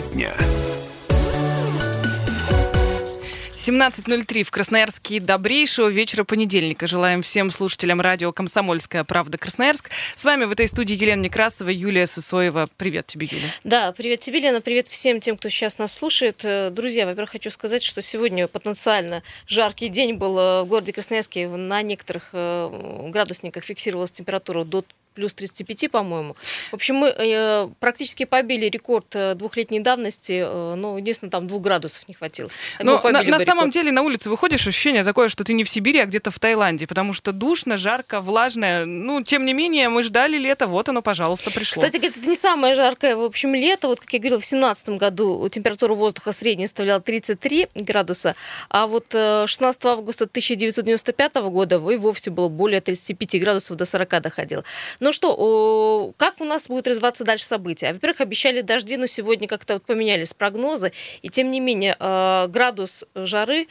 Тема дня. 17:03 в Красноярске. Добрейшего вечера понедельника. Желаем всем слушателям радио «Комсомольская правда. Красноярск». С вами в этой студии Елена Некрасова, Юлия Сысоева. Привет тебе, Юля. Да, привет тебе, Лена. Привет всем тем, кто сейчас нас слушает. Друзья, во-первых, хочу сказать, что сегодня потенциально жаркий день был в городе Красноярске. На некоторых градусниках фиксировалась температура до плюс 35, по-моему. В общем, мы практически побили рекорд двухлетней давности, но единственное, там 2 градусов не хватило. Но на самом деле на улице выходишь, ощущение такое, что ты не в Сибири, а где-то в Таиланде, потому что душно, жарко, влажно. Ну, тем не менее, мы ждали лето, вот оно, пожалуйста, пришло. Кстати, это не самое жаркое, в общем, лето. Вот, как я говорила, в 2017 году температура воздуха средняя составляла 33 градуса, а вот 16 августа 1995 года и вовсе было более 35 градусов, до 40 доходило. Ну что, как у нас будут развиваться дальше события? Во-первых, обещали дожди, но сегодня как-то вот поменялись прогнозы. И тем не менее, градус жары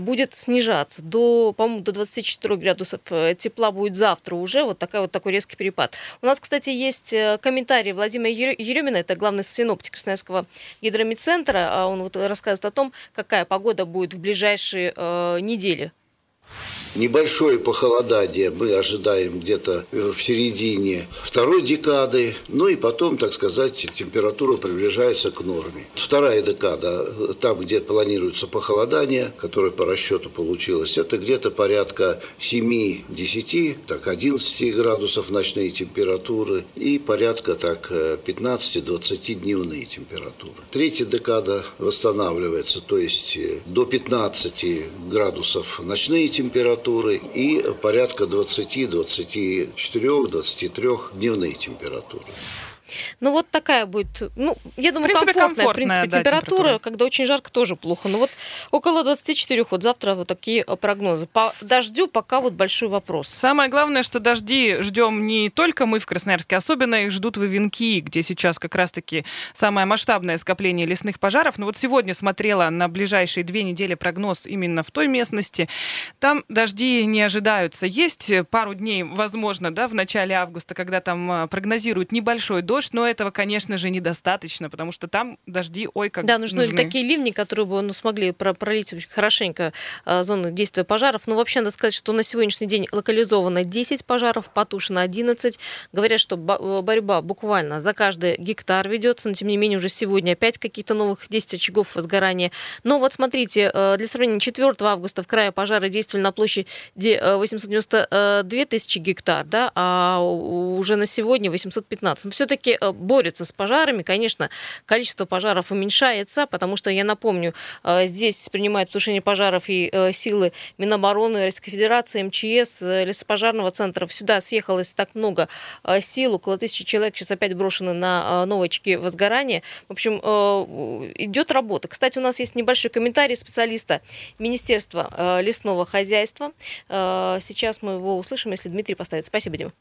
будет снижаться. До, по-моему, до 24 градусов тепла будет завтра уже. Вот такой резкий перепад. У нас, кстати, есть комментарий Владимира Еремина. Это главный синоптик Красноярского гидрометцентра. Он вот рассказывает о том, какая погода будет в ближайшие недели. Небольшое похолодание мы ожидаем где-то в середине второй декады, ну и потом, так сказать, температура приближается к норме. Вторая декада, там, где планируется похолодание, которое по расчету получилось, это где-то порядка 7-10, так 11 градусов ночные температуры и порядка так 15-20 дневные температуры. Третья декада восстанавливается, то есть до 15 градусов ночные температуры, и порядка 20-24-23 дневные температуры. Ну, вот такая будет, ну, я думаю, комфортная, в принципе, температура. Когда очень жарко, тоже плохо. Но вот около 24, вот завтра вот такие прогнозы. По дождю пока вот большой вопрос. Самое главное, что дожди ждем не только мы в Красноярске, особенно их ждут в Эвенкии, где сейчас как раз-таки самое масштабное скопление лесных пожаров. Но вот сегодня смотрела на ближайшие 2 недели прогноз именно в той местности. Там дожди не ожидаются. Есть пару дней, возможно, да, в начале августа, когда там прогнозируют небольшой дождь, но этого, конечно же, недостаточно, потому что там дожди, ой, как нужны такие ливни, которые бы смогли пролить хорошенько зоны действия пожаров. Но вообще надо сказать, что на сегодняшний день локализовано 10 пожаров, потушено 11. Говорят, что борьба буквально за каждый гектар ведется, но тем не менее уже сегодня опять какие-то новых 10 очагов возгорания. Но вот смотрите, для сравнения, 4 августа в крае пожары действовали на площади 892 тысячи гектар, да, а уже на сегодня 815. Но все-таки борются с пожарами. Конечно, количество пожаров уменьшается, потому что, я напомню, здесь принимают в тушении пожаров и силы Минобороны, Российской Федерации, МЧС, лесопожарного центра. Сюда съехалось так много сил, около 1000 человек сейчас опять брошены на новые очаги возгорания. В общем, идет работа. Кстати, у нас есть небольшой комментарий специалиста Министерства лесного хозяйства. Сейчас мы его услышим, если Дмитрий поставит. Спасибо, Дима.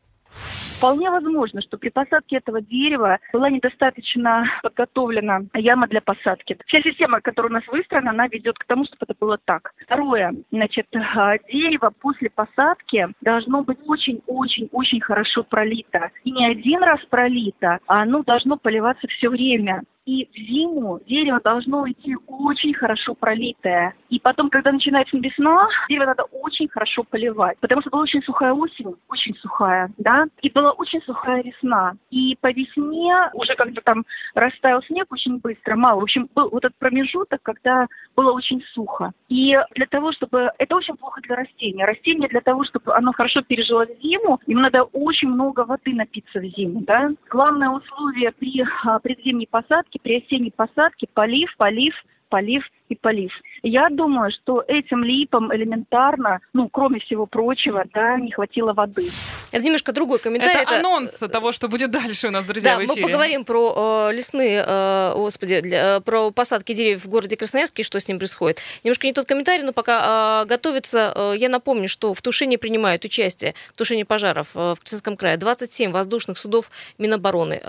Вполне возможно, что при посадке этого дерева была недостаточно подготовлена яма для посадки. Вся система, которая у нас выстроена, она ведет к тому, чтобы это было так. Второе, значит, дерево после посадки должно быть очень-очень-очень хорошо пролито. И не один раз пролито, а оно должно поливаться все время. И в зиму дерево должно идти очень хорошо пролитое. И потом, когда начинается весна, дерево надо очень хорошо поливать. Потому что была очень сухая осень, очень сухая, да, и была очень сухая весна. И по весне уже как-то там растаял снег очень быстро, мало. В общем, был вот этот промежуток, когда было очень сухо. И для того, чтобы... Это очень плохо для растения. Растение для того, чтобы оно хорошо пережило зиму, им надо очень много воды напиться в зиму, да. Главное условие при предзимней посадке, при осенней посадке полив. Я думаю, что этим липам элементарно, ну, кроме всего прочего, да, не хватило воды. Это немножко другой комментарий. Это анонс того, что будет дальше у нас, друзья, да, в эфире. Мы поговорим про про посадки деревьев в городе Красноярске и что с ним происходит. Немножко не тот комментарий, но пока готовится. Я напомню, что в тушении принимают участие, в тушении пожаров в Красноярском крае 27 воздушных судов Минобороны.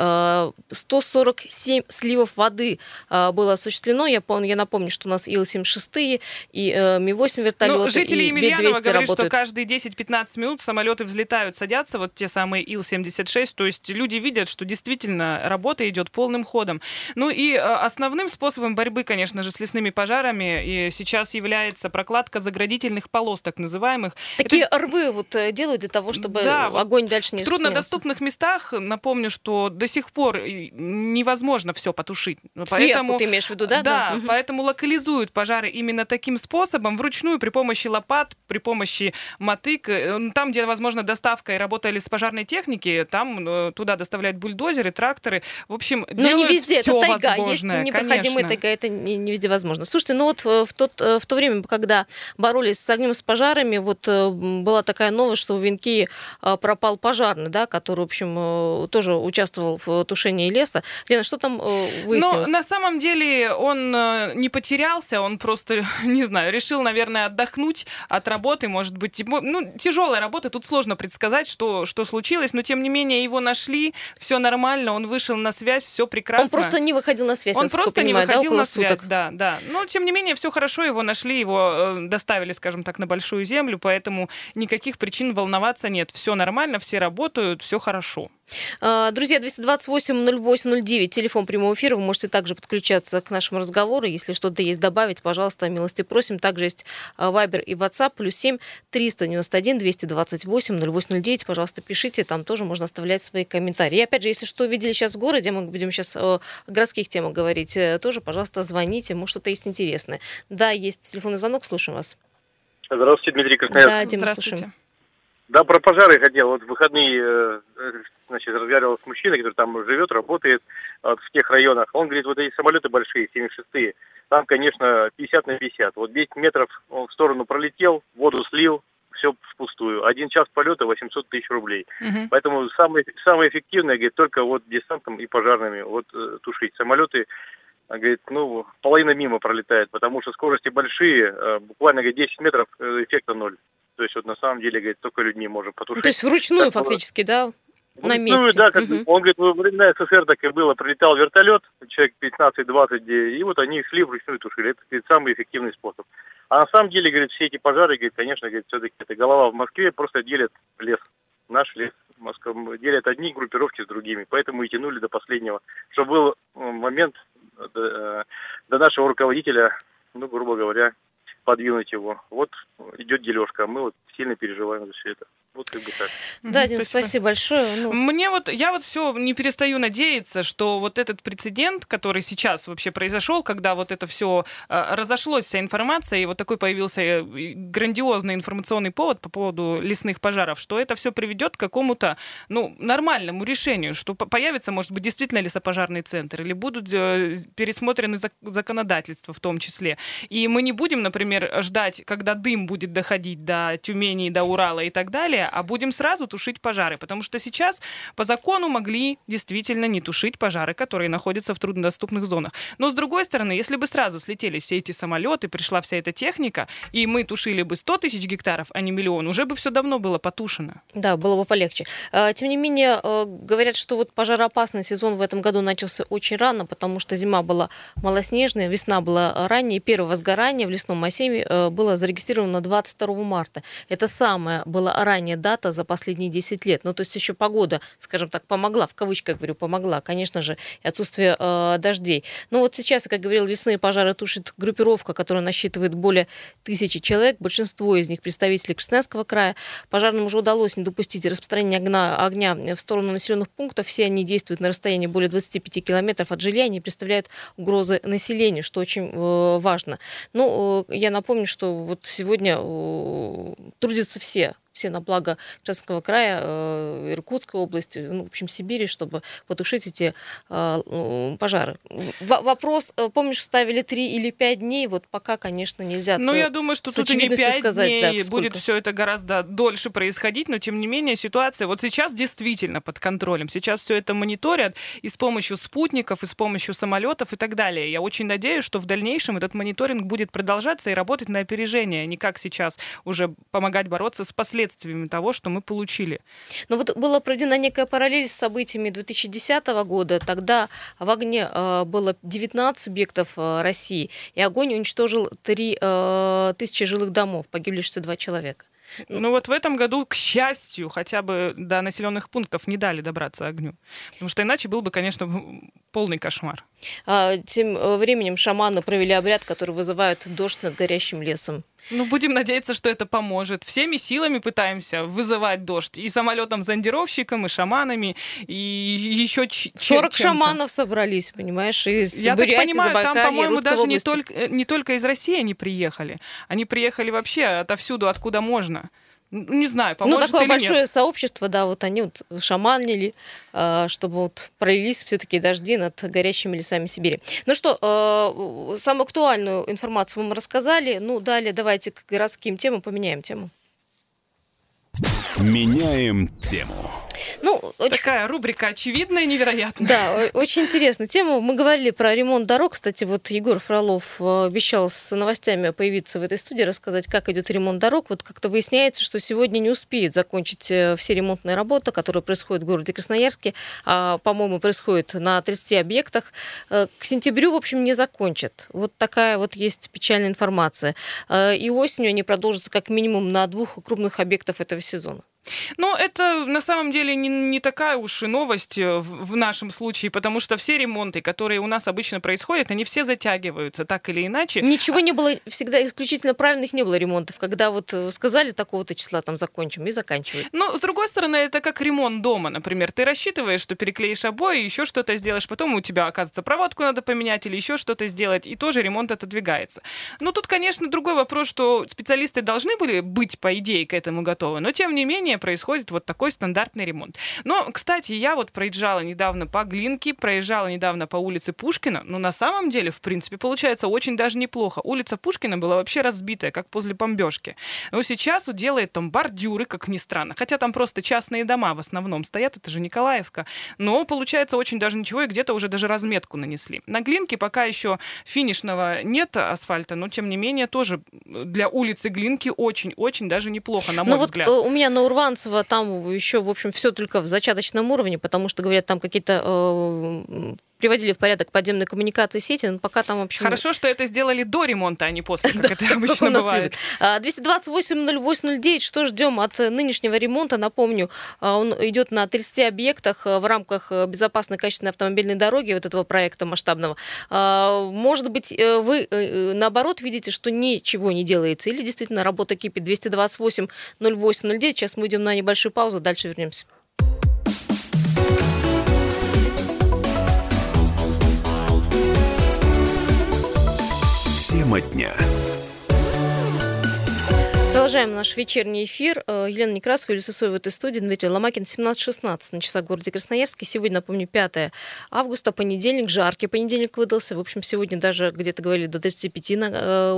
147 сливов воды было осуществлено. Я напомню, что у нас ИЛ-76 и Ми-8 вертолеты, жители Емельянова говорят, что каждые 10-15 минут самолеты взлетают с плодятся, вот те самые ИЛ-76, то есть люди видят, что действительно работа идет полным ходом. Ну и основным способом борьбы, конечно же, с лесными пожарами и сейчас является прокладка заградительных полос, так называемых. Такие рвы вот делают для того, чтобы огонь дальше не распространялся. В труднодоступных местах, напомню, что до сих пор невозможно все потушить. Поэтому, ты имеешь в виду, да? Да, угу. Поэтому локализуют пожары именно таким способом, вручную, при помощи лопат, при помощи мотык. Там, где, возможно, доставка и работа леспожарной техники, там туда доставляют бульдозеры, тракторы. В общем, делают не везде, все это тайга. Возможное. Есть непроходимая тайга, это не везде возможно. Слушайте, ну вот в то время, когда боролись с огнем, с пожарами, вот была такая новость, что в Эвенкии пропал пожарный, да, который, в общем, тоже участвовал в тушении леса. Лена, что там выяснилось? Но на самом деле он не потерялся, он просто, не знаю, решил, наверное, отдохнуть от работы, может быть, тяжелая работа, тут сложно предсказать, что случилось, но тем не менее его нашли, все нормально, он вышел на связь, все прекрасно. Он просто не выходил на связь, он просто не выходил на связь, около суток. Но тем не менее все хорошо, его нашли, его доставили, скажем так, на большую землю, поэтому никаких причин волноваться нет, все нормально, все работают, все хорошо. Друзья, 228-08-09, телефон прямого эфира, вы можете также подключаться к нашему разговору, если что-то есть добавить, пожалуйста, милости просим. Также есть Вайбер и WhatsApp, +7 391 228 08 09, пожалуйста, пишите, там тоже можно оставлять свои комментарии. И опять же, если что видели сейчас в городе, мы будем сейчас о городских темах говорить тоже, пожалуйста, звоните, может, что-то есть интересное. Да, есть телефонный звонок, слушаем вас. Здравствуйте, Дмитрий Красноярск. Да, Дима, слушаем. Да, про пожары хотел. Вот в выходные, значит, разговаривал с мужчиной, который там живет, работает вот, в тех районах. Он говорит, вот эти самолеты большие, 76-е, там, конечно, 50 на 50. Вот 10 метров он в сторону пролетел, воду слил, все впустую. 1 час полета 800 тысяч рублей. Угу. Поэтому самое эффективное, говорит, только вот десантом и пожарными вот тушить самолеты. Говорит, ну, половина мимо пролетает, потому что скорости большие, буквально, говорит, 10 метров, эффекта ноль. То есть, вот на самом деле, говорит, только людьми можно потушить. Ну, то есть, вручную так, фактически, да? На месте. Ну, да, как, угу. Он говорит, во времена СССР так и было, прилетал вертолет, человек 15-20, и вот они шли вручную тушили. Это, говорит, самый эффективный способ. А на самом деле, говорит, все эти пожары, говорит, конечно, говорит, все-таки это голова в Москве, просто делят лес, наш лес. Москва делят одни группировки с другими, поэтому и тянули до последнего, чтобы был момент до нашего руководителя, ну, грубо говоря, подвинуть его. Вот идет дележка, а мы вот сильно переживаем за все это. Вот как бы так. Да, Дим, спасибо большое. Ну... Я все не перестаю надеяться, что вот этот прецедент, который сейчас вообще произошел, когда вот это все разошлось, вся информация, и вот такой появился грандиозный информационный повод по поводу лесных пожаров, что это все приведет к какому-то, ну, нормальному решению, что появится, может быть, действительно лесопожарный центр, или будут пересмотрены законодательства в том числе. И мы не будем, например, ждать, когда дым будет доходить до Тюмени, до Урала и так далее, а будем сразу тушить пожары. Потому что сейчас по закону могли действительно не тушить пожары, которые находятся в труднодоступных зонах. Но, с другой стороны, если бы сразу слетели все эти самолеты, пришла вся эта техника, и мы тушили бы 100 тысяч гектаров, а не миллион, уже бы все давно было потушено. Да, было бы полегче. Тем не менее, говорят, что вот пожароопасный сезон в этом году начался очень рано, потому что зима была малоснежная, весна была ранней, первое возгорание в лесном массиве было зарегистрировано 22 марта. Это самое было раннее дата за последние 10 лет. Ну, то есть еще погода, скажем так, помогла, в кавычках говорю, помогла, конечно же, и отсутствие дождей. Но вот сейчас, как говорил, лесные пожары тушит группировка, которая насчитывает более 1000 человек. Большинство из них представители Красноярского края. Пожарным уже удалось не допустить распространения огня в сторону населенных пунктов. Все они действуют на расстоянии более 25 километров от жилья, они представляют угрозы населению, что очень важно. Ну, я напомню, что вот сегодня трудятся все на благо Красноярского края, Иркутской области, ну, в общем, Сибири, чтобы потушить эти пожары. Вопрос, помнишь, ставили 3 или 5 дней, вот пока, конечно, нельзя. Ну, я думаю, что тут и не 5 сказать, дней, да, будет все это гораздо дольше происходить, но, тем не менее, ситуация вот сейчас действительно под контролем. Сейчас все это мониторят и с помощью спутников, и с помощью самолетов и так далее. Я очень надеюсь, что в дальнейшем этот мониторинг будет продолжаться и работать на опережение, не как сейчас уже помогать бороться с последствиями того, что мы получили. Но вот была проведена некая параллель с событиями 2010 года. Тогда в огне было 19 субъектов России, и огонь уничтожил 3000 жилых домов, погибли 62 человека. Ну вот в этом году, к счастью, хотя бы до населенных пунктов не дали добраться огню. Потому что иначе был бы, конечно, полный кошмар. Тем временем шаманы провели обряд, который вызывает дождь над горящим лесом. Ну, будем надеяться, что это поможет. Всеми силами пытаемся вызывать дождь. И самолетом-зондировщиком, и шаманами, и еще 40 шаманов собрались, понимаешь, из Бурятии, Забайкалья, там, по-моему, даже не только из России они приехали. Они приехали вообще отовсюду, откуда можно. Не знаю, поможет или нет. Ну, такое большое сообщество, да, вот они вот шаманили, чтобы вот пролились все-таки дожди над горящими лесами Сибири. Ну что, самую актуальную информацию вам рассказали. Ну, далее давайте к городским темам, поменяем тему. Меняем тему. Ну, такая рубрика очевидная, невероятная. Да, очень интересная тема. Мы говорили про ремонт дорог. Кстати, вот Егор Фролов обещал с новостями появиться в этой студии, рассказать, как идет ремонт дорог. Вот как-то выясняется, что сегодня не успеют закончить все ремонтные работы, которые происходят в городе Красноярске. По-моему, происходят на 30 объектах. К сентябрю, в общем, не закончат. Вот такая вот есть печальная информация. И осенью они продолжатся как минимум на 2 крупных объектов этого сезона. Ну, это на самом деле не такая уж и новость в нашем случае, потому что все ремонты, которые у нас обычно происходят, они все затягиваются, так или иначе. Ничего не было, всегда исключительно правильных не было ремонтов, когда вот сказали такого-то числа, там, закончим, и заканчивают. Но, с другой стороны, это как ремонт дома, например. Ты рассчитываешь, что переклеишь обои, еще что-то сделаешь, потом у тебя, оказывается, проводку надо поменять или еще что-то сделать, и тоже ремонт отодвигается. Ну, тут, конечно, другой вопрос, что специалисты должны были быть, по идее, к этому готовы, но, тем не менее, происходит вот такой стандартный ремонт. Но, кстати, я вот проезжала недавно по Глинке, проезжала недавно по улице Пушкина, но на самом деле, в принципе, получается очень даже неплохо. Улица Пушкина была вообще разбитая, как после бомбежки. Но сейчас вот делает там бордюры, как ни странно. Хотя там просто частные дома в основном стоят, это же Николаевка. Но получается очень даже ничего, и где-то уже даже разметку нанесли. На Глинке пока еще финишного нет асфальта, но, тем не менее, тоже для улицы Глинки очень-очень даже неплохо, на мой взгляд. Вот у меня на Урван там еще, в общем, все только в зачаточном уровне, потому что, говорят, там какие-то приводили в порядок подземные коммуникации сети, но пока там вообще... Хорошо, что это сделали до ремонта, а не после, как это обычно бывает. 228-08-09, что ждем от нынешнего ремонта? Напомню, он идет на 30 объектах в рамках безопасной качественной автомобильной дороги, вот этого проекта масштабного. Может быть, вы, наоборот, видите, что ничего не делается, или действительно работа кипит? 228-08-09, сейчас мы идем на небольшую паузу, дальше вернемся. Дня. Продолжаем наш вечерний эфир. Елена Некрасова, Юлия Сысоева в этой студии, Дмитрий Ломакин, 17:16 на часах в городе Красноярске. Сегодня, напомню, 5 августа, понедельник, жаркий понедельник выдался. В общем, сегодня даже где-то говорили до 35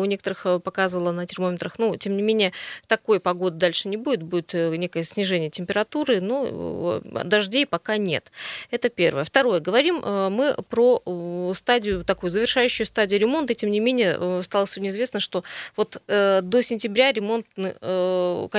у некоторых показывало на термометрах. Но, тем не менее, такой погоды дальше не будет. Будет некое снижение температуры, но дождей пока нет. Это первое. Второе. Говорим мы про стадию, такую завершающую стадию ремонта. И, тем не менее, стало сегодня известно, что вот до сентября ремонт дорог,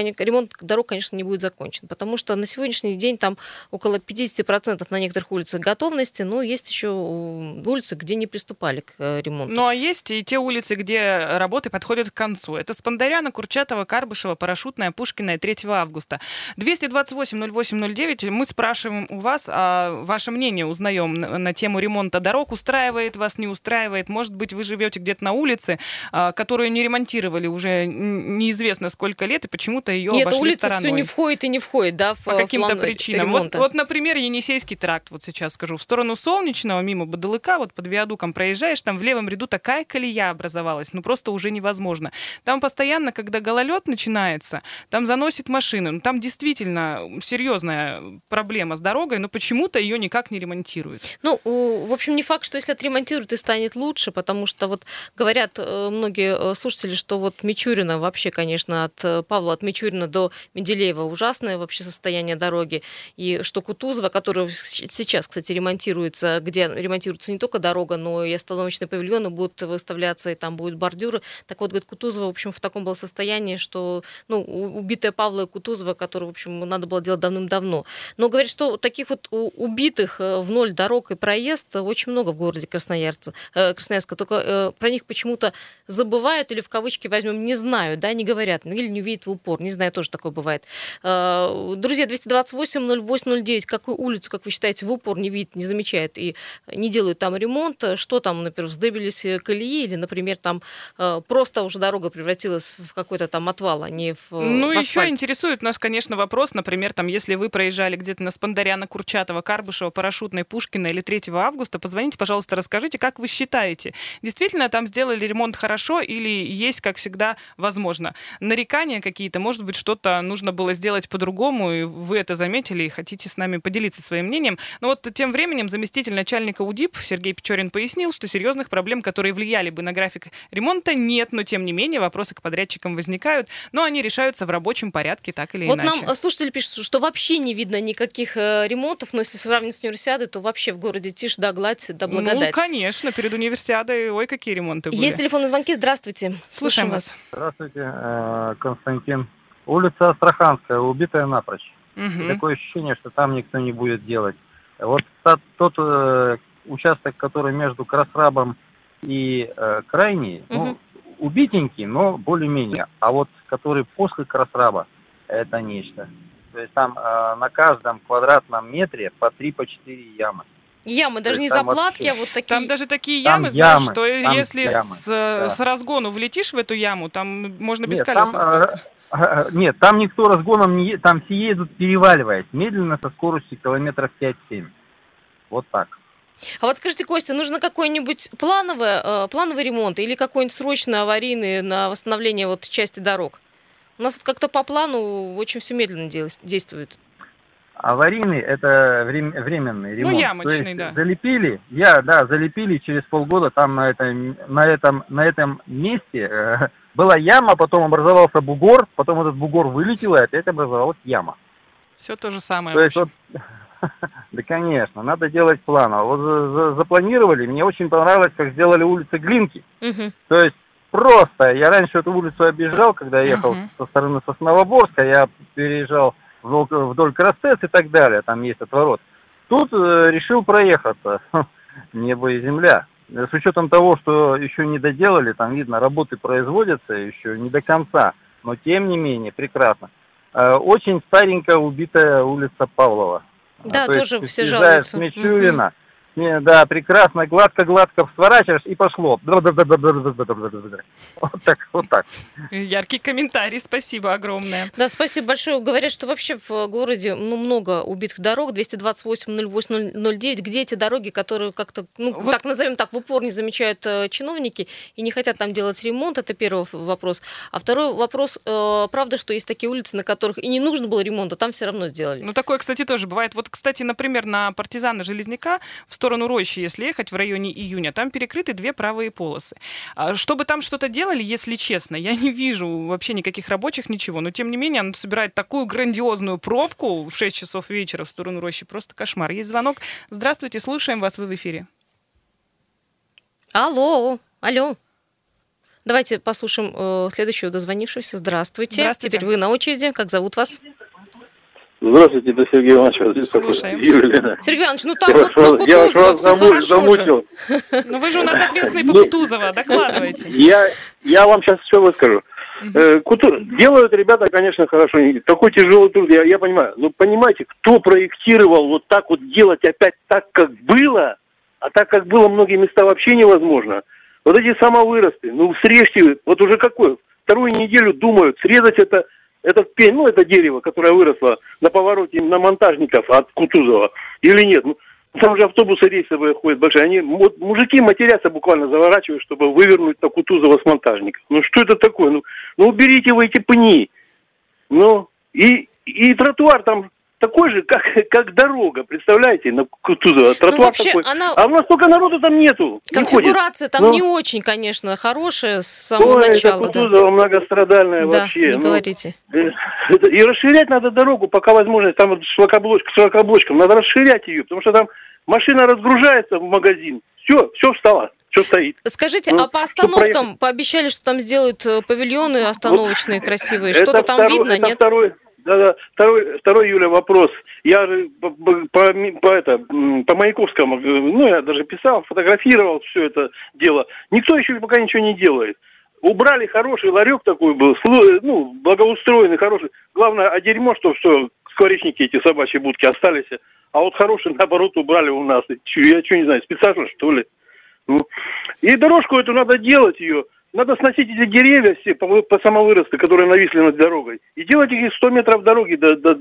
конечно, не будет закончен, потому что на сегодняшний день там около 50% на некоторых улицах готовности, но есть еще улицы, где не приступали к ремонту. Ну, а есть и те улицы, где работы подходят к концу. Это Спандаряна, Курчатова, Карбышева, Парашютная, Пушкина, 3 августа. 228-08-09, мы спрашиваем у вас, ваше мнение узнаем на тему ремонта дорог, устраивает вас, не устраивает, может быть, вы живете где-то на улице, которую не ремонтировали уже неизвестно сколько лет, и почему-то ее обошли стороной. Нет, улица все не входит и не входит, да, по каким-то причинам. Вот, например, Енисейский тракт, вот сейчас скажу, в сторону Солнечного, мимо Бадалыка, вот под Виадуком проезжаешь, там в левом ряду такая колея образовалась, ну просто уже невозможно. Там постоянно, когда гололед начинается, там заносит машины, ну там действительно серьезная проблема с дорогой, но почему-то ее никак не ремонтируют. Ну, в общем, не факт, что если отремонтируют, и станет лучше, потому что вот говорят многие слушатели, что вот Мичурина вообще, конечно, от Павла, от Мичурина до Менделеева ужасное вообще состояние дороги. И что Кутузова, которая сейчас, кстати, ремонтируется, где ремонтируется не только дорога, но и остановочные павильоны будут выставляться, и там будут бордюры. Так вот, говорит, Кутузова, в общем, в таком было состоянии, что, ну, убитая Павла и Кутузова, которую, в общем, надо было делать давным-давно. Но говорит, что таких вот убитых в ноль дорог и проезд очень много в городе Красноярска. Только про них почему-то забывают или в кавычки возьмем, не знают, да, не говорят. говорят, ну или не увидят в упор. Не знаю, тоже такое бывает. Друзья, 228-08-09, какую улицу, как вы считаете, в упор не видят, не замечают и не делают там ремонт? Что там, например, вздыбились колеи или, например, там просто уже дорога превратилась в какой-то там отвал, а не в асфальт? Еще интересует нас, конечно, вопрос, например, там, если вы проезжали где-то на Спандаряна, Курчатова, Карбышева, Парашютной, Пушкина или 3 августа, позвоните, пожалуйста, расскажите, как вы считаете, действительно там сделали ремонт хорошо или есть, как всегда, возможно, нарекания какие-то, может быть, что-то нужно было сделать по-другому, и вы это заметили и хотите с нами поделиться своим мнением. Но вот тем временем заместитель начальника УДИП Сергей Печорин пояснил, что серьезных проблем, которые влияли бы на график ремонта, нет, но тем не менее вопросы к подрядчикам возникают, но они решаются в рабочем порядке так или иначе. Вот нам слушатели пишут, что вообще не видно никаких ремонтов, но если сравнить с Универсиадой, то вообще в городе тишь да гладь да благодать. Ну, конечно, перед Универсиадой, ой, какие ремонты были. Есть телефонные звонки, здравствуйте. Слушаем вас. Здравствуйте, Константин. Улица Астраханская, убитая напрочь. Угу. Такое ощущение, что там никто не будет делать. Вот тот участок, который между Красрабом и Крайней, угу, убитенький, но более-менее. А вот который после Красраба, это нечто. То есть там на каждом квадратном метре по 3-4 ямы. Ямы, даже не заплатки, а вот такие. Там даже такие ямы, знаешь, что если с разгону влетишь в эту яму, там можно без колес остаться. Нет, там никто разгоном не едет, там все едут, переваливаясь, медленно, со скоростью километров 5-7. Вот так. А вот скажите, Костя, нужно какой-нибудь плановый ремонт или какой-нибудь срочно аварийный на восстановление вот части дорог? У нас вот как-то по плану очень все медленно действует. Аварийный — это временный ремонт. Ну, ямочный, да. Залепили, залепили, через полгода там на этом месте была яма, потом образовался бугор, потом этот бугор вылетел, и опять образовалась яма. Все то же самое. То есть, вот, да, конечно, надо делать планово. Вот запланировали, мне очень понравилось, как сделали улицы Глинки. Угу. То есть просто, я раньше эту улицу объезжал, когда ехал со стороны Сосновоборска, я переезжал вдоль Крастец и так далее, там есть отворот. Тут решил проехаться. Небо и земля. С учетом того, что еще не доделали, там видно, работы производятся еще не до конца, но тем не менее, прекрасно. Очень старенькая убитая улица Павлова. Да, то тоже есть, все жалуются. С Мичурина, угу, да, прекрасно, гладко-гладко сворачиваешь и пошло. Вот так. Яркий комментарий, спасибо огромное. Да, спасибо большое. Говорят, что вообще в городе много убитых дорог, 228-08-09. Где эти дороги, которые как-то, так назовем так, в упор не замечают чиновники и не хотят там делать ремонт? Это первый вопрос. А второй вопрос, правда, что есть такие улицы, на которых и не нужно было ремонта, там все равно сделали. Ну, такое, кстати, тоже бывает. Вот, кстати, например, на Партизана Железняка в сторону Рощи, если ехать в районе Июня, там перекрыты 2 правые полосы. Чтобы там что-то делали, если честно, я не вижу вообще никаких рабочих, ничего. Но, тем не менее, она собирает такую грандиозную пробку в 6 часов вечера в сторону Рощи. Просто кошмар. Есть звонок. Здравствуйте, слушаем вас, вы в эфире. Алло. Давайте послушаем следующего дозвонившегося. Здравствуйте. Теперь вы на очереди. Как зовут вас? Здравствуйте, это Сергей Иванович. Сергей Иванович, ну там я вас замутил. Ну вы же у нас ответственный по Кутузова, докладывайте. Я вам сейчас все выскажу. Делают ребята, конечно, хорошо. Такой тяжелый труд, я понимаю. Но понимаете, кто проектировал вот так вот делать опять так, как было, а так, как было, многие места вообще невозможно. Вот эти самовыросты, срежьте, вот уже какой, вторую неделю думают, срезать этот пень, это дерево, которое выросло на повороте на Монтажников от Кутузова, или нет. Там же автобусы рейсовые ходят большие. Они, мужики матерятся буквально, заворачивают, чтобы вывернуть на Кутузова с Монтажников. Что это такое? Уберите вы эти пни. И тротуар там такой же, как дорога, представляете, на Кутузова. Тротуар вообще, такой. А у нас столько народу там нету. Конфигурация не там не очень, конечно, хорошая с самого начала. Это Кутузова многострадальная вообще. Да, не говорите. И расширять надо дорогу, пока возможность. Там широкоблочком надо расширять ее, потому что там машина разгружается в магазин. Все встало. Что стоит? Скажите, а по остановкам пообещали, что там сделают павильоны остановочные красивые? Что-то там видно, нет? Да, 2 июля вопрос. Я же по Маяковскому, я даже писал, фотографировал все это дело. Никто еще пока ничего не делает. Убрали хороший ларек такой был, ну, благоустроенный, хороший. Главное, а дерьмо, что все, скворечники эти, собачьи будки остались. А вот хороший, наоборот, убрали у нас. Я что не знаю, специально, что ли? Ну. И дорожку эту надо делать ее. Надо сносить эти деревья все по самовыросту, которые нависли над дорогой. И делать их из 100 метров дороги до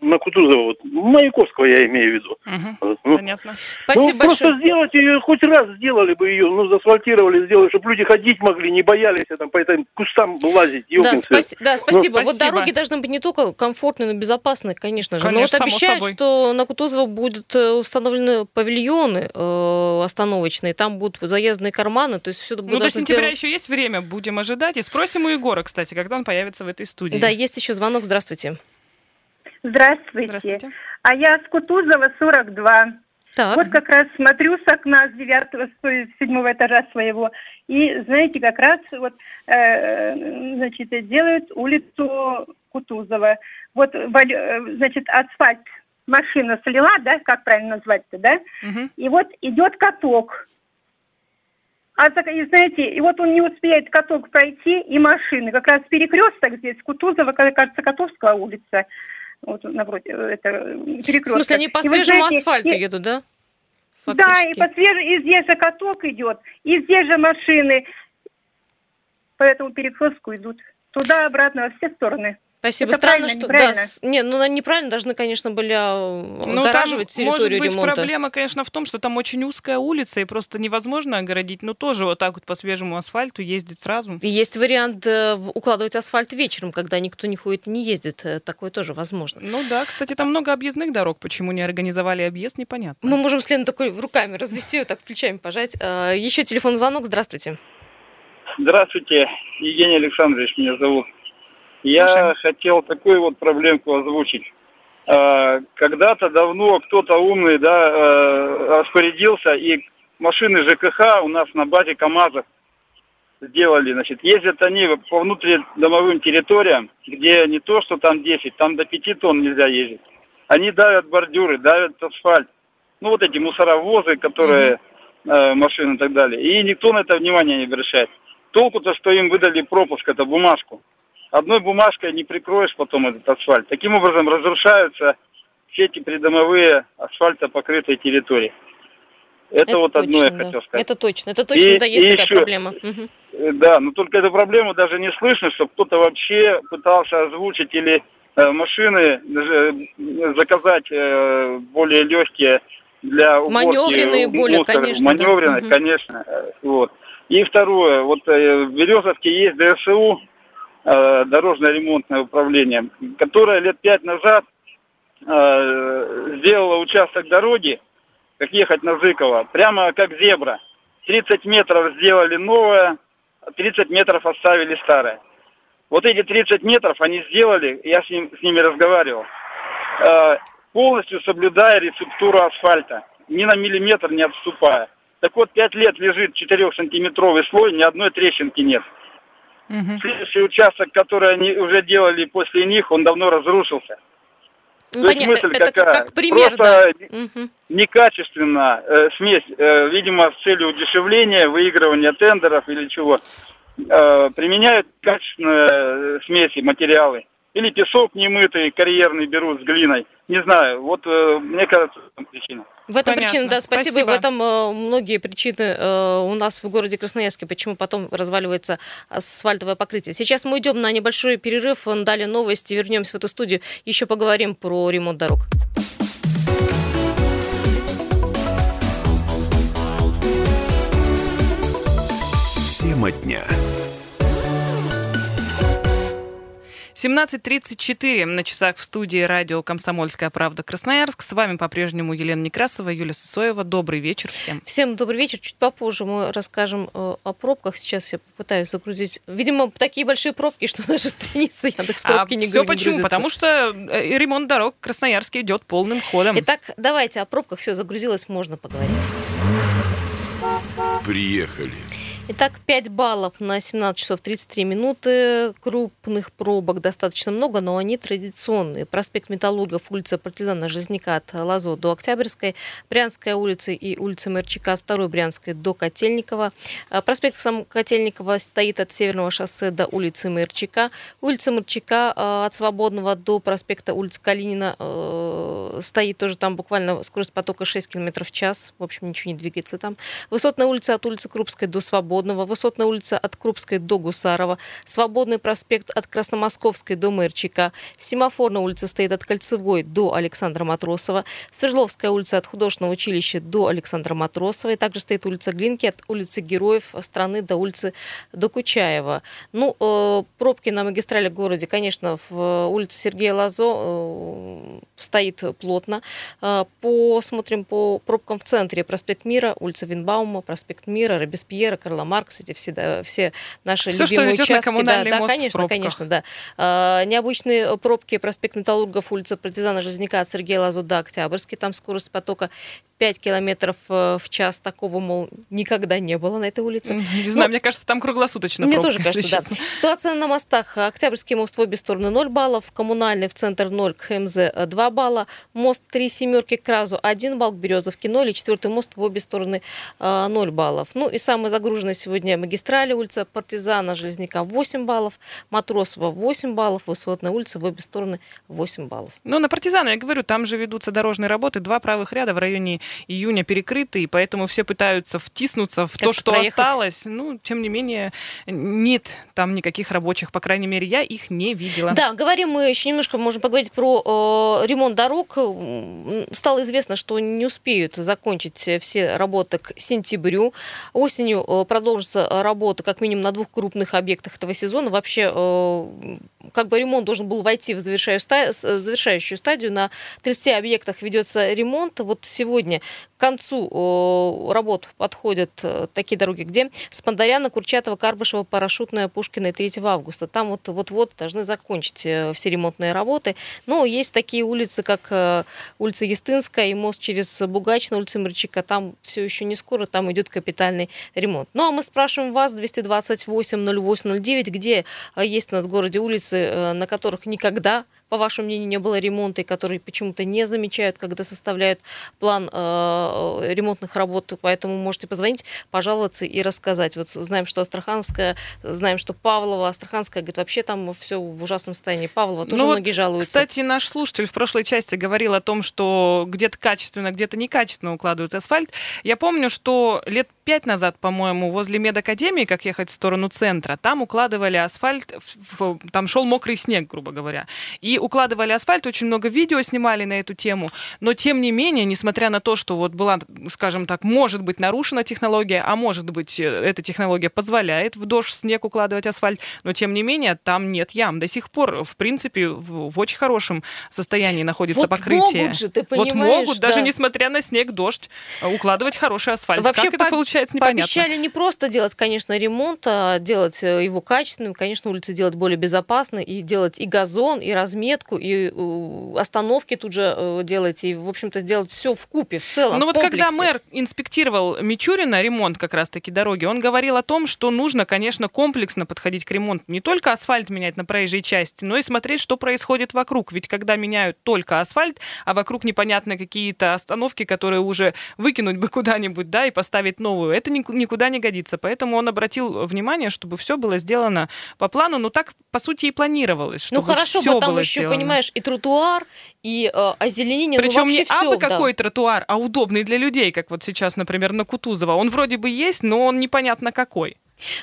на Кутузова. Вот. Маяковского я имею в виду. Угу. Ну, понятно. Спасибо большое. Просто сделать ее, хоть раз сделали бы ее, ну, заасфальтировали, сделали, чтобы люди ходить могли, не боялись там по этим кустам лазить. Да, спасибо. Вот дороги должны быть не только комфортные, но и безопасные, конечно же. Конечно, но вот обещают, что на Кутузова будут установлены павильоны остановочные, там будут заездные карманы, то есть все будет... Ну, до сентября еще есть время, будем ожидать. И спросим у Егора, кстати, когда он появится в этой студии. Да, есть еще звонок. Здравствуйте. Здравствуйте. А я с Кутузова, 42. Так. Вот как раз смотрю с окна с 9-го, 7-го этажа своего. И, знаете, как раз вот, значит, делают улицу Кутузова. Вот, значит, асфальт машина слила, да, как правильно назвать-то, да? Угу. И вот идет каток. А, знаете, и вот он не успеет каток пройти, и машины. Как раз перекресток здесь, Кутузова, кажется, Котовская улица. Вот напротив, это перекресток. В смысле, они по свежему асфальту едут, да? Фактически. Да, и по свежему, и здесь же каток идет, и здесь же машины по этому перекрестку идут. Туда, обратно, во все стороны. Спасибо. Это странно, что... Да, не, ну, неправильно должны, конечно, были огораживать территорию ремонта. Может быть, проблема, конечно, в том, что там очень узкая улица, и просто невозможно огородить, но тоже вот так вот по свежему асфальту ездить сразу. И есть вариант укладывать асфальт вечером, когда никто не ходит, не ездит. Такое тоже возможно. Ну да, кстати, там много объездных дорог. Почему не организовали объезд, непонятно. Мы можем с Леной такой руками развести, вот так плечами пожать. Еще телефон-звонок. Здравствуйте. Здравствуйте. Евгений Александрович меня зовут. Я хотел такую вот проблемку озвучить. Когда-то давно кто-то умный, да, распорядился, и машины ЖКХ у нас на базе КАМАЗов сделали. Значит, ездят они по внутридомовым территориям, где не то, что там 10, там до 5 тонн нельзя ездить. Они давят бордюры, давят асфальт. Ну, вот эти мусоровозы, которые машины и так далее. И никто на это внимание не обращает. Толку-то, что им выдали пропуск, это бумажку. Одной бумажкой не прикроешь потом этот асфальт. Таким образом разрушаются все эти придомовые асфальтопокрытые территории. Это вот точно, одно я хотел сказать. Это точно, и, да, есть такая еще проблема. Угу. Да, но только эту проблему даже не слышно, чтобы кто-то вообще пытался озвучить или машины заказать более легкие для уборки. Маневренные более, мусора. Конечно. Маневренные, да. Конечно. Вот. И второе, вот в Березовке есть ДСУ, дорожно-ремонтное управление, которое лет 5 назад сделало участок дороги, как ехать на Зыкова, прямо как зебра. 30 метров сделали новое, 30 метров оставили старое. Вот эти 30 метров они сделали, я с ними разговаривал, полностью соблюдая рецептуру асфальта, ни на миллиметр не отступая. Так вот, 5 лет лежит 4-сантиметровый слой, ни одной трещинки нет. Угу. Следующий участок, который они уже делали после них, он давно разрушился. Ну, то есть мысль это какая? Как пример, просто да. Некачественная смесь, видимо, с целью удешевления, выигрывания тендеров или чего. Применяют качественные смеси, материалы. Или песок немытый, карьерный берут с глиной. Не знаю, вот мне кажется, в этом причина. В этом причина, да, спасибо. И в этом многие причины у нас в городе Красноярске, почему потом разваливается асфальтовое покрытие. Сейчас мы идем на небольшой перерыв, дали новости, вернемся в эту студию, еще поговорим про ремонт дорог. Тема дня. 17:34 на часах в студии радио «Комсомольская правда. Красноярск». С вами по-прежнему Елена Некрасова, Юлия Сысоева. Добрый вечер всем. Всем добрый вечер. Чуть попозже мы расскажем о пробках. Сейчас я попытаюсь загрузить. Видимо, такие большие пробки, что даже страница Яндекс.Пробки не грузится. Все почему? Потому что ремонт дорог в Красноярске идет полным ходом. Итак, давайте о пробках. Все загрузилось, можно поговорить. Приехали. Итак, 5 баллов на 17 часов 33 минуты. Крупных пробок достаточно много, но они традиционные. Проспект Металлургов, улица Партизана Железняка от Лазо до Октябрьской, Брянская улица и улица Мерчика от 2 Брянской до Котельникова. Проспект сам Котельникова стоит от Северного шоссе до улицы Мерчика. Улица Мерчика от Свободного до проспекта улицы Калинина стоит тоже там буквально скорость потока 6 км в час. В общем, ничего не двигается там. Высотная улица от улицы Крупской до Свободного. Высотная улица от Крупской до Гусарова, Свободный проспект от Красномосковской до Мерчика, Семафорная улица стоит от Кольцевой до Александра Матросова, Свердловская улица от Художественного училища до Александра Матросова, и также стоит улица Глинки от улицы Героев страны до улицы Докучаева. Ну, пробки на магистрали в городе, конечно, в улице Сергея Лазо стоит плотно. Посмотрим по пробкам в центре. Проспект Мира, улица Винбаума, проспект Мира, Робеспьера, Карла Маркса, эти все наши все, любимые участки. Конечно, необычные пробки. Проспект Металлургов, улица Партизана Железняка от Сергея Лазо до Октябрьский. Там скорость потока 5 км в час. Такого, мол, никогда не было на этой улице. Не знаю, мне кажется, там круглосуточно пробка. Мне тоже кажется, да. Ситуация на мостах. Октябрьский мост в обе стороны 0 баллов, коммунальный в центр 0, к ХМЗ 2 балла, мост 3 Семерки к Разу 1 балл, к Березовке 0 и 4-й мост в обе стороны 0 баллов. Ну и самый загружена сегодня магистрали, улица Партизана Железняка 8 баллов, Матросова 8 баллов, Высотная улица в обе стороны 8 баллов. Ну, на Партизана, я говорю, там же ведутся дорожные работы, 2 правых ряда в районе Июня перекрыты, и поэтому все пытаются втиснуться в как-то то, что проехать осталось. Ну, тем не менее, нет там никаких рабочих, по крайней мере, я их не видела. Да, говорим мы еще немножко, можем поговорить про ремонт дорог. Стало известно, что не успеют закончить все работы к сентябрю. Осенью продолжится работа как минимум на 2 крупных объектах этого сезона. Вообще, как бы ремонт должен был войти в завершающую стадию. На 30 объектах ведется ремонт. Вот сегодня к концу работ подходят такие дороги, где Спандаряна, Курчатова, Карбышева, Парашютная, Пушкина и 3 августа. Там вот-вот должны закончить все ремонтные работы. Но есть такие улицы, как улица Естинская и мост через Бугач на улице Мерчика. Там все еще не скоро, там идет капитальный ремонт. Ну, а мы спрашиваем вас, 228-08-09, где есть у нас в городе улицы, на которых никогда, по вашему мнению, не было ремонта, и которые почему-то не замечают, когда составляют план ремонтных работ. Поэтому можете позвонить, пожаловаться и рассказать. Вот знаем, что Астраханская, знаем, что Павлова, Астраханская, говорит, вообще там все в ужасном состоянии. Павлова тоже многие жалуются. Кстати, наш слушатель в прошлой части говорил о том, что где-то качественно, где-то некачественно укладывают асфальт. Я помню, что лет 5 назад, по-моему, возле медакадемии, как ехать в сторону центра, там укладывали асфальт, там шел мокрый снег, грубо говоря. И укладывали асфальт, очень много видео снимали на эту тему, но тем не менее, несмотря на то, что вот была, скажем так, может быть нарушена технология, а может быть эта технология позволяет в дождь, снег укладывать асфальт, но тем не менее там нет ям. До сих пор, в принципе, в очень хорошем состоянии находится вот покрытие. Могут же, ты понимаешь, да. Даже несмотря на снег, дождь, укладывать хороший асфальт. Вообще, как это получается, непонятно. Пообещали не просто делать, конечно, ремонт, а делать его качественным, конечно, улицы делать более безопасной, и делать и газон, и разметку, и остановки тут же делать, и, в общем-то, сделать все вкупе, в целом, в комплексе. Когда мэр инспектировал Мичурина, ремонт как раз-таки дороги, он говорил о том, что нужно, конечно, комплексно подходить к ремонту. Не только асфальт менять на проезжей части, но и смотреть, что происходит вокруг. Ведь когда меняют только асфальт, а вокруг непонятно какие-то остановки, которые уже выкинуть бы куда-нибудь, да, и поставить новую, это никуда не годится. Поэтому он обратил внимание, чтобы все было сделано по плану. Но так, по сути, и планировалось, чтобы все было еще сделано. Понимаешь, и тротуар, и озеленение. Причем не абы какой тротуар, а удобный для людей, как вот сейчас, например, на Кутузова. Он вроде бы есть, но он непонятно какой.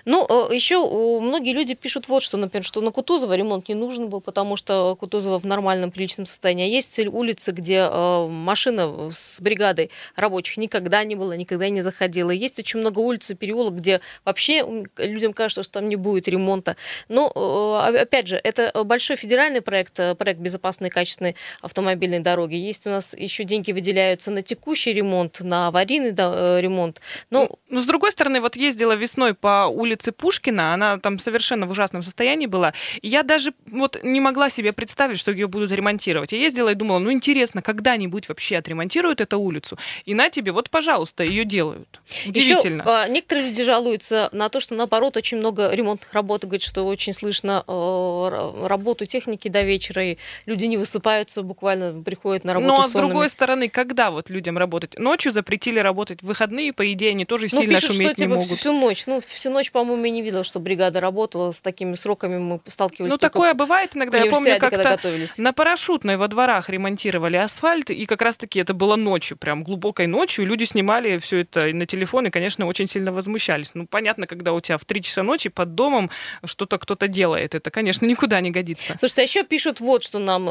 Ну, еще многие люди пишут вот что, например, что на Кутузова ремонт не нужен был, потому что Кутузова в нормальном, приличном состоянии. А есть улицы, где машина с бригадой рабочих никогда не была, никогда не заходила. Есть очень много улиц и переулок, где вообще людям кажется, что там не будет ремонта. Но, опять же, это большой федеральный проект безопасной и качественной автомобильной дороги. Есть у нас еще деньги выделяются на текущий ремонт, на аварийный ремонт. Но с другой стороны, вот ездила весной по улице Пушкина, она там совершенно в ужасном состоянии была. Я даже вот не могла себе представить, что ее будут ремонтировать. Я ездила и думала, ну интересно, когда-нибудь вообще отремонтируют эту улицу? И на тебе, вот, пожалуйста, ее делают. Удивительно. Еще, некоторые люди жалуются на то, что, наоборот, очень много ремонтных работ. Говорят, что очень слышно работу техники до вечера, и люди не высыпаются, буквально приходят на работу сонными. Ну, а с другой стороны, когда вот людям работать? Ночью запретили работать, в выходные, по идее, они тоже сильно пишут, шуметь что, не могут. Всю ночь, по-моему, я не видела, что бригада работала. С такими сроками мы сталкивались. Ну, такое бывает иногда. Я помню, как-то на Парашютной во дворах ремонтировали асфальт, и как раз-таки это было ночью, прям глубокой ночью, и люди снимали все это на телефон, и, конечно, очень сильно возмущались. Ну, понятно, когда у тебя в 3 часа ночи под домом что-то кто-то делает, это, конечно, никуда не годится. Слушайте, а еще пишут вот, что нам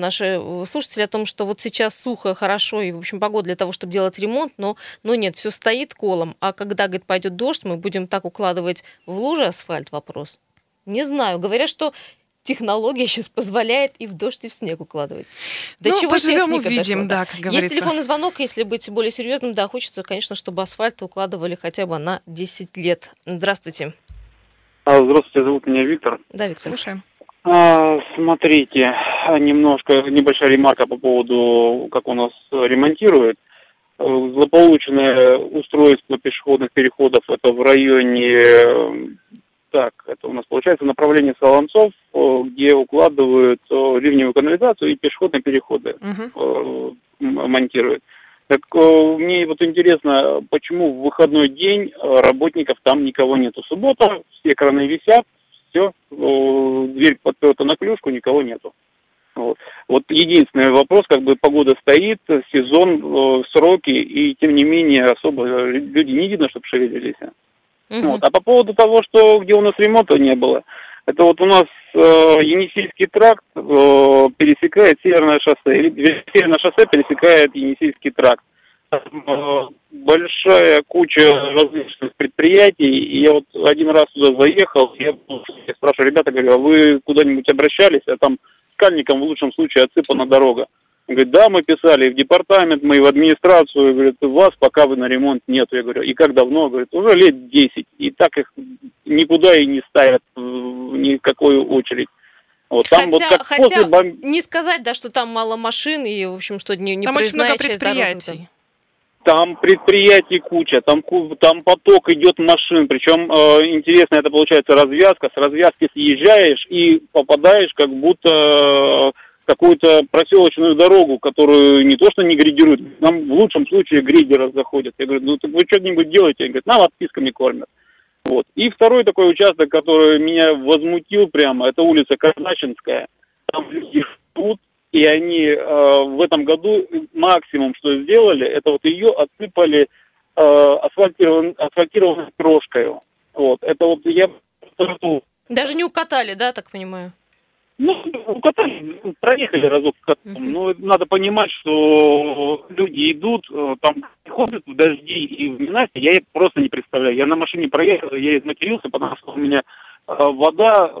наши слушатели, о том, что вот сейчас сухо, хорошо, и, в общем, погода для того, чтобы делать ремонт, но нет, все стоит колом. А когда, говорит, пойдет дождь, мы будем так укладывать в лужи асфальт, вопрос. Не знаю. Говорят, что технология сейчас позволяет и в дождь, и в снег укладывать. До чего поживем, увидим, да, как говорится. Есть телефонный звонок, если быть более серьезным, да, хочется, конечно, чтобы асфальт укладывали хотя бы на 10 лет. Здравствуйте. Здравствуйте, зовут меня Виктор. Да, Виктор, слушаем. Смотрите, небольшая ремарка по поводу, как у нас ремонтируют. Злополучное устройство пешеходных переходов, это в районе... Так, это у нас получается направление Солонцов, где укладывают ливневую канализацию и пешеходные переходы монтируют. Так мне вот интересно, почему в выходной день работников там никого нету? Суббота, все краны висят, все, дверь подперта на клюшку, никого нету. Вот единственный вопрос, как бы погода стоит, сезон, сроки, и тем не менее особо люди не видно, чтобы шевелились. А по поводу того, что где у нас ремонта не было, это вот у нас Енисейский тракт пересекает Северное шоссе, или Северное шоссе пересекает Енисейский тракт. Большая куча различных предприятий, и я вот один раз туда заехал, я спрашиваю, ребята, говорю, а вы куда-нибудь обращались, а там скальником в лучшем случае отсыпана дорога. Говорит, да, мы писали в департамент, мы в администрацию, говорит, вас пока вы на ремонт нет. Я говорю, и как давно? Говорит, уже лет 10, и так их никуда и не ставят, в никакую очередь. Вот, хотя, там вот как хотя не сказать, да, что там мало машин, и, в общем, что не проездная часть дороги. Там предприятий куча, там поток идет машин, причем интересно, это получается развязка, с развязки съезжаешь и попадаешь как будто... какую-то проселочную дорогу, которую не то что не грейдируют, нам в лучшем случае грейдеры заходят. Я говорю, ну так вы что-нибудь делаете? Они говорят, нам отписками кормят. Вот. И второй такой участок, который меня возмутил прямо, это улица Казачинская. Там люди ждут, и они в этом году максимум, что сделали, это вот ее отсыпали асфальтированной крошкой. Вот. Это вот я... Даже не укатали, да, так понимаю? Укатали, проехали разок катом, но надо понимать, что люди идут, там ходят в дожди и в ненастье, я их просто не представляю. Я на машине проехал, я изматерился, потому что у меня вода,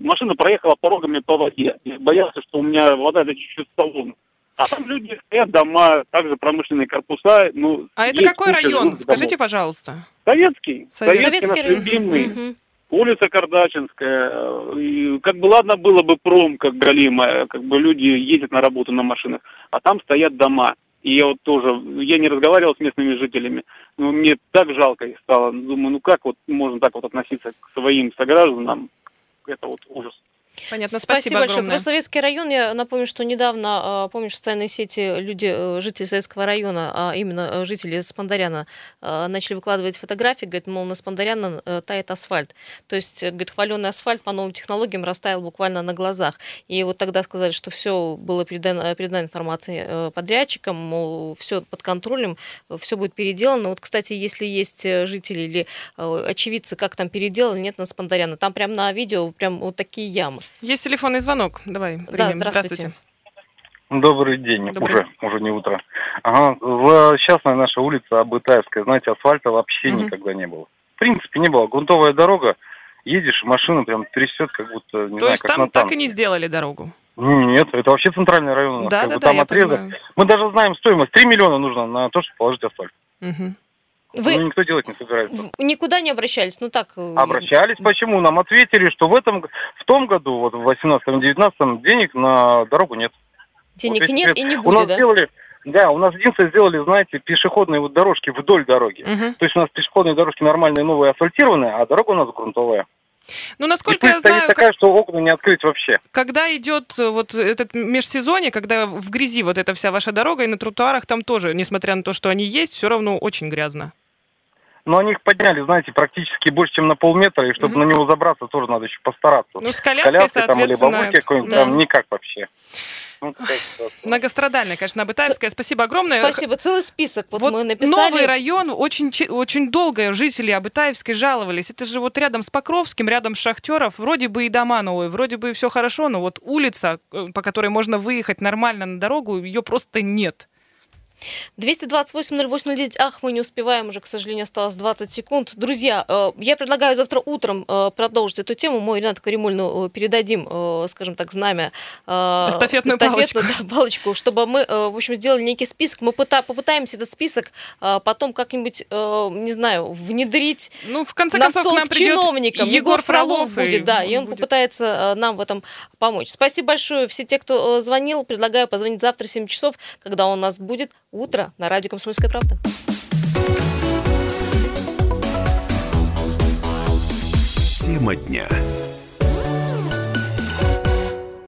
машина проехала порогами по воде. Я боялся, что у меня вода за чуть-чуть салон. А там люди стоят, дома, также промышленные корпуса. А это какой район? Скажите, пожалуйста. Советский. Советский наш любимый. Улица Кардачинская, и как бы ладно было бы пром, как голимая, как бы люди ездят на работу на машинах, а там стоят дома. И я вот тоже, я не разговаривал с местными жителями, но мне так жалко их стало. Думаю, как вот можно так вот относиться к своим согражданам, это вот ужас. Понятно, спасибо большое. Про Советский район я напомню, что недавно, помнишь, в социальной сети люди, жители Советского района, а именно жители Спандаряна, начали выкладывать фотографии, говорят, мол, на Спандаряна тает асфальт. То есть, говорит, хваленый асфальт по новым технологиям растаял буквально на глазах. И вот тогда сказали, что все было передана информация подрядчикам, мол, все под контролем, все будет переделано. Вот, кстати, если есть жители или очевидцы, как там переделали, нет, на Спандаряна. Там прям на видео прям вот такие ямы. Есть телефонный звонок. Давай, примем. Да, здравствуйте. Добрый день. Добрый. Уже не утро. Ага. Частная наша улица Абытаевская. Знаете, асфальта вообще никогда не было. В принципе, не было. Грунтовая дорога. Едешь, машина прям трясет, как будто... То есть там так и не сделали дорогу? Нет, это вообще центральный район у нас. Да, там отрезок. Мы даже знаем стоимость. 3 миллиона нужно на то, чтобы положить асфальт. Угу. Вы... Ну, никто делать не собирается. Никуда не обращались? Ну так... Обращались. Почему? Нам ответили, что в том году, вот в 18-19, денег на дорогу нет. Денег вот нет и не будет, у нас да? У нас единственное сделали, знаете, пешеходные вот дорожки вдоль дороги. Угу. То есть у нас пешеходные дорожки нормальные, новые, асфальтированные, а дорога у нас грунтовая. Ну, насколько я знаю, такая, что окна не открыть вообще. Когда идет вот этот межсезонье, когда в грязи вот эта вся ваша дорога, и на тротуарах там тоже, несмотря на то, что они есть, все равно очень грязно. Но они их подняли, знаете, практически больше, чем на полметра, и чтобы на него забраться, тоже надо еще постараться. Ну, с коляской, соответственно... там, или бабульки какой-нибудь, там никак вообще. Ну, многострадальная, конечно, Абытаевская. Спасибо огромное. Спасибо. Целый список вот мы написали. Новый район. Очень долго жители Абытаевской жаловались. Это же вот рядом с Покровским, рядом с Шахтеров. Вроде бы и дома новые, вроде бы и все хорошо, но вот улица, по которой можно выехать нормально на дорогу, ее просто нет. 228-08-09. Ах, мы не успеваем уже, к сожалению, осталось 20 секунд. Друзья, я предлагаю завтра утром продолжить эту тему. Мы Ренату Каримульну передадим, скажем так, знамя. Эстафетную палочку. Чтобы мы, в общем, сделали некий список. Мы попытаемся этот список потом как-нибудь, не знаю, внедрить. Ну, в конце концов, к нам придет Егор Фролов будет, да, и он попытается нам в этом помочь. Спасибо большое. Все те, кто звонил, предлагаю позвонить завтра в 7 часов, когда у нас будет «Утро» на радио «Комсомольская правда». Тема дня.